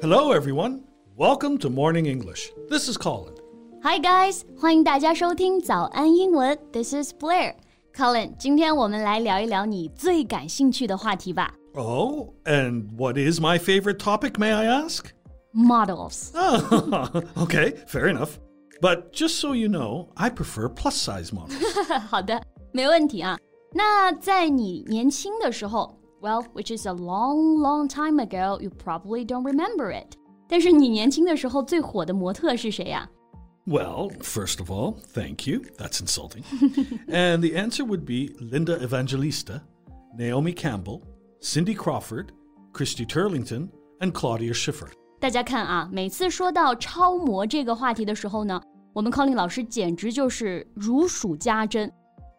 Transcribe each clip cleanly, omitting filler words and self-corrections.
Hello everyone, welcome to Morning English. This is Colin. Hi guys, 欢迎大家收听早安英文 This is Blair. Colin, 今天我们来聊一聊你最感兴趣的话题吧。Oh, and what is my favorite topic, may I ask? Models. Oh, okay, fair enough. But just so you know, I prefer plus-size models. 好的，没问题啊。那在你年轻的时候 well, which is a long, long time ago, you probably don't remember it. 但是你年轻的时候最火的模特是谁呀？Well, first of all, thank you. That's insulting. And the answer would be Linda Evangelista, Naomi Campbell, Cindy Crawford, Christy Turlington, and Claudia Schiffer. 大家看啊，每次说到超模这个话题的时候呢，我们 Colin 老师简直就是如数家珍。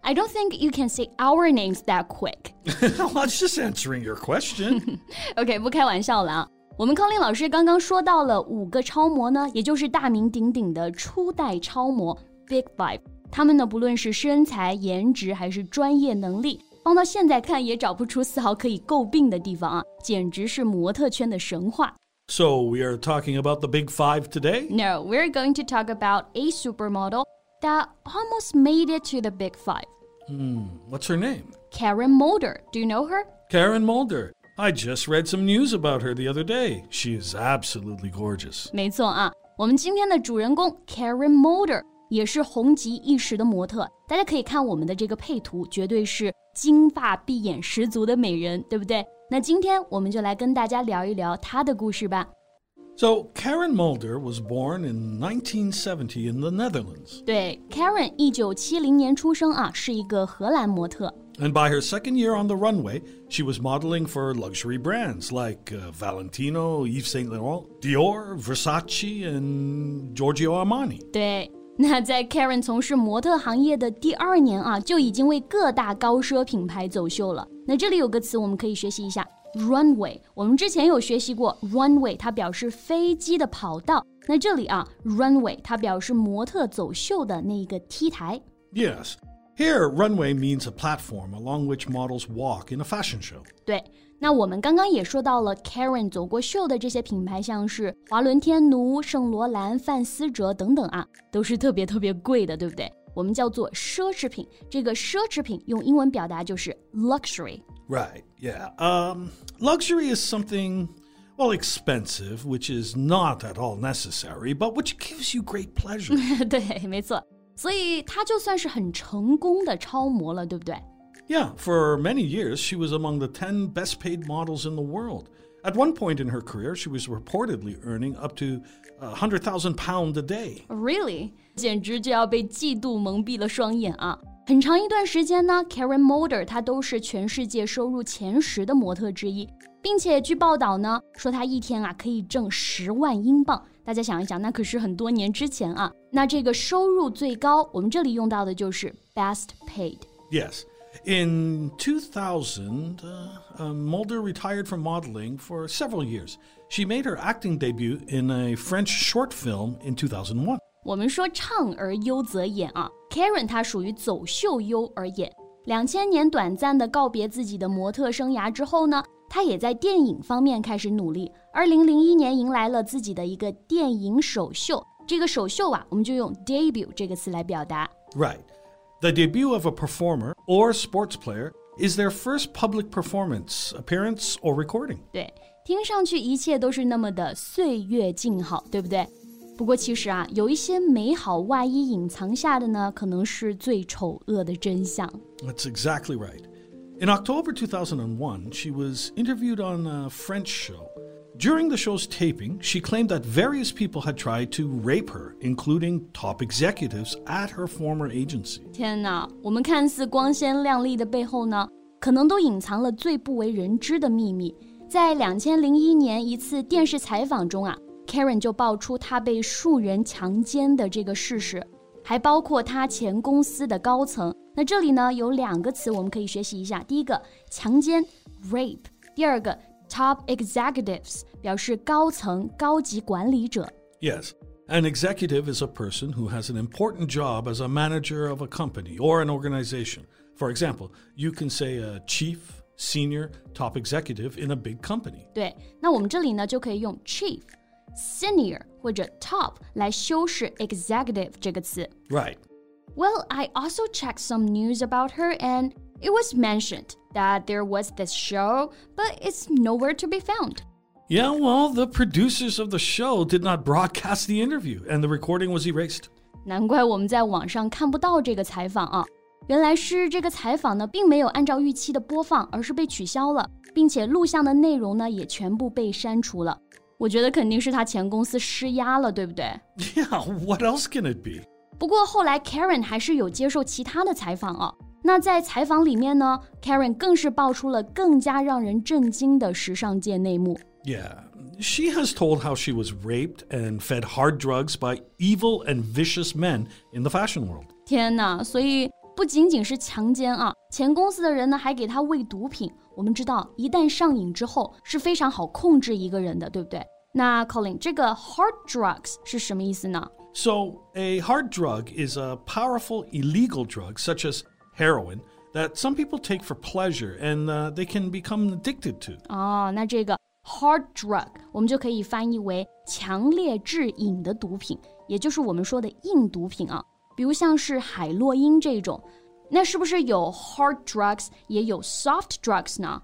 I don't think you can say our names that quick. Well, it's just answering your question. Okay, 不开玩笑了啊。我们Colin老师刚刚说到了5个超模呢，也就是大名鼎鼎的初代超模 Big Five。他们呢，不论是身材、颜值还是专业能力，放到现在看也找不出丝毫可以诟病的地方啊，简直是模特圈的神话。So we are talking about the Big Five today? No, we're going to talk about a supermodel that almost made it to the Big Five. What's her name? Karen Mulder. Do you know her? Karen Mulder.I just read some news about her the other day. She is absolutely gorgeous. 没错啊，我们今天的主人公 Karen Mulder 也是红极一时的模特。大家可以看我们的这个配图，绝对是金发碧眼十足的美人，对不对？那今天我们就来跟大家聊一聊她的故事吧。So, Karen Mulder was born in 1970 in the Netherlands. 对 ,Karen 1970年出生啊，是一个荷兰模特。And by her second year on the runway, she was modeling for luxury brands like Valentino, Yves Saint Laurent, Dior, Versace, and Giorgio Armani. 对，那在 Karen 从事模特行业的第2年啊，就已经为各大高奢品牌走秀了。那这里有个词我们可以学习一下 runway。我们之前有学习过 runway， 它表示飞机的跑道。那这里啊 runway 它表示模特走秀的那一个 T 台。Yes.Here, runway means a platform along which models walk in a fashion show. 对，那我们刚刚也说到了 Karen 走过秀的这些品牌，像是华伦天奴、圣罗兰、范思哲等等啊，都是特别特别贵的，对不对？我们叫做奢侈品。这个奢侈品用英文表达就是 luxury. Right, yeah. Luxury is something, well, expensive, which is not at all necessary, but which gives you great pleasure. 对，没错。所以她就算是很成功的超模了，对不对？ Yeah, for many years, she was among the 10 best paid models in the world. At one point in her career, she was reportedly earning up to 100,000 pounds a day. Really? 简直就要被嫉妒蒙蔽了双眼啊。很长一段时间呢 Karen Mulder 她都是全世界收入前10的模特之一，并且据报道呢，说她一天啊可以挣10万英镑。大家想一想，那可是很多年之前啊。那这个收入最高，我们这里用到的就是 best paid. Yes. In 2000, Mulder retired from modeling for several years. She made her acting debut in a French short film in 2001. 我们说唱而优则演啊， Karen 她属于走秀优而演。2000年短暂的告别自己的模特生涯之后呢，她也在电影方面开始努力。2001年迎来了自己的一个电影首秀。这个首秀啊，我们就用 debut 这个词来表达。Right. The debut of a performer or sports player is their first public performance, appearance or recording. 对，听上去一切都是那么的岁月静好，对不对？不过其实啊，有一些美好外衣隐藏下的呢，可能是最丑恶的真相。That's exactly right.In October 2001, she was interviewed on a French show. During the show's taping, she claimed that various people had tried to rape her, including top executives at her former agency. 天哪，我们看似光鲜亮丽的背后呢，可能都隐藏了最不为人知的秘密。在2001年一次电视采访中啊， Karen 就爆出她被数人强奸的这个事实，还包括她前公司的高层。那这里呢有2个词我们可以学习一下，第一个强奸 rape， 第二个 top executives 表示高层高级管理者。 Yes, an executive is a person who has an important job as a manager of a company or an organization. For example, you can say a chief, senior top executive in a big company. 对，那我们这里呢就可以用 chief, senior 或者 top 来修饰 executive 这个词。Right. Well, I also checked some news about her and it was mentioned that there was this show, but it's nowhere to be found. Yeah, well, the producers of the show did not broadcast the interview and the recording was erased. 难怪我们在网上看不到这个采访啊。原来是这个采访呢，并没有按照预期的播放，而是被取消了，并且录像的内容呢，也全部被删除了。我觉得肯定是他前公司施压了，对不对？ Yeah, what else can it be? 不过后来 Karen 还是有接受其他的采访啊。那在采访里面呢 Karen 更是爆出了更加让人震惊的时尚界内幕 Yeah, she has told how she was raped and fed hard drugs by evil and vicious men in the fashion world 天哪所以不仅仅是强奸啊前公司的人呢还给她喂毒品我们知道一旦上瘾之后是非常好控制一个人的对不对那 Colin 这个 hard drugs 是什么意思呢 So a hard drug is a powerful illegal drug such as heroin that some people take for pleasure and they can become addicted to. 哦，那这个 hard drug 我们就可以翻译为强烈致瘾的毒品，也就是我们说的硬毒品啊。比如像是海洛因这种，那是不是有 hard drugs 也有 soft drugs 呢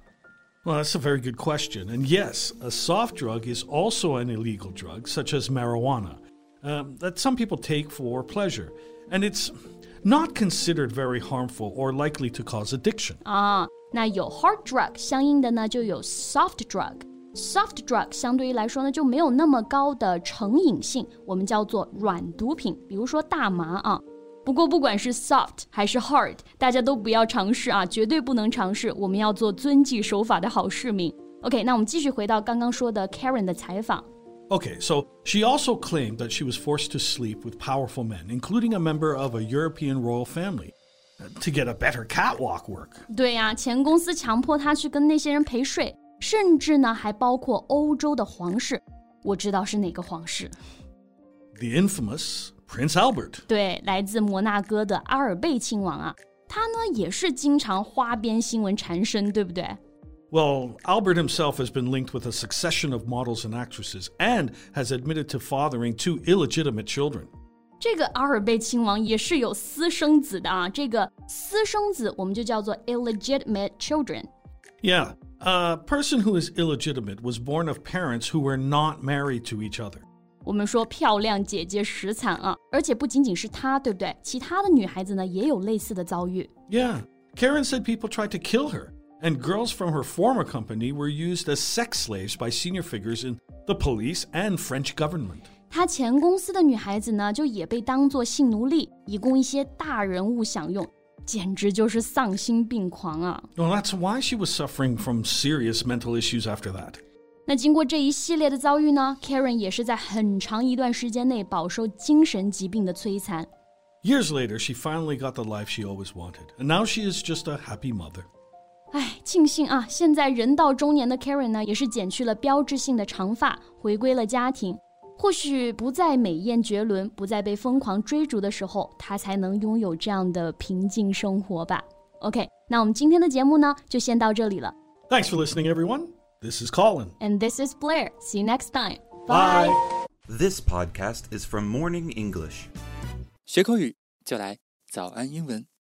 ？Well, that's a very good question. And yes, a soft drug is also an illegal drug, such as marijuana, that some people take for pleasure, and it's.Not considered very harmful or likely to cause addiction. 啊，那有 hard drug 相应的呢，就有 soft drug. Soft drug 相对于来说呢，就没有那么高的成瘾性，我们叫做软毒品，比如说大麻啊。不过不管是 soft 还是 hard， 大家都不要尝试啊，绝对不能尝试。我们要做遵纪守法的好市民。OK， 那我们继续回到刚刚说的 Karen 的采访。Okay, so she also claimed that she was forced to sleep with powerful men, including a member of a European royal family, to get a better catwalk work. 对呀，前公司强迫她去跟那些人陪睡，甚至呢还包括欧洲的皇室。我知道是哪个皇室。The infamous Prince Albert. 对，来自摩纳哥的阿尔贝亲王啊，他呢也是经常花边新闻缠身，对不对？Well, Albert himself has been linked with a succession of models and actresses and has admitted to fathering two illegitimate children. 这个阿尔贝亲王也是有私生子的啊，这个私生子我们就叫做 illegitimate children. Yeah, a person who is illegitimate was born of parents who were not married to each other. 我们说漂亮姐姐实惨啊，而且不仅仅是她，对不对？其他的女孩子呢也有类似的遭遇。Yeah, Karen said people tried to kill her.And girls from her former company were used as sex slaves by senior figures in the police and French government. 她前公司的女孩子呢，就也被当作性奴隶，以供一些大人物享用，简直就是丧心病狂啊！ Well, that's why she was suffering from serious mental issues after that. 那经过这一系列的遭遇呢 ，Karen 也是在很长一段时间内饱受精神疾病的摧残。Years later, she finally got the life she always wanted, and now she is just a happy mother.哎，庆幸啊！现在人到中年的 Karen 呢，也是剪去了标志性的长发，回归了家庭。或许不再美艳绝伦，不再被疯狂追逐的时候，她才能拥有这样的平静生活吧。OK， 那我们今天的节目呢，就先到这里了。Thanks for listening, everyone. This is Colin. And this is Blair. See you next time. Bye. This podcast is from Morning English. 学口语就来早安英文。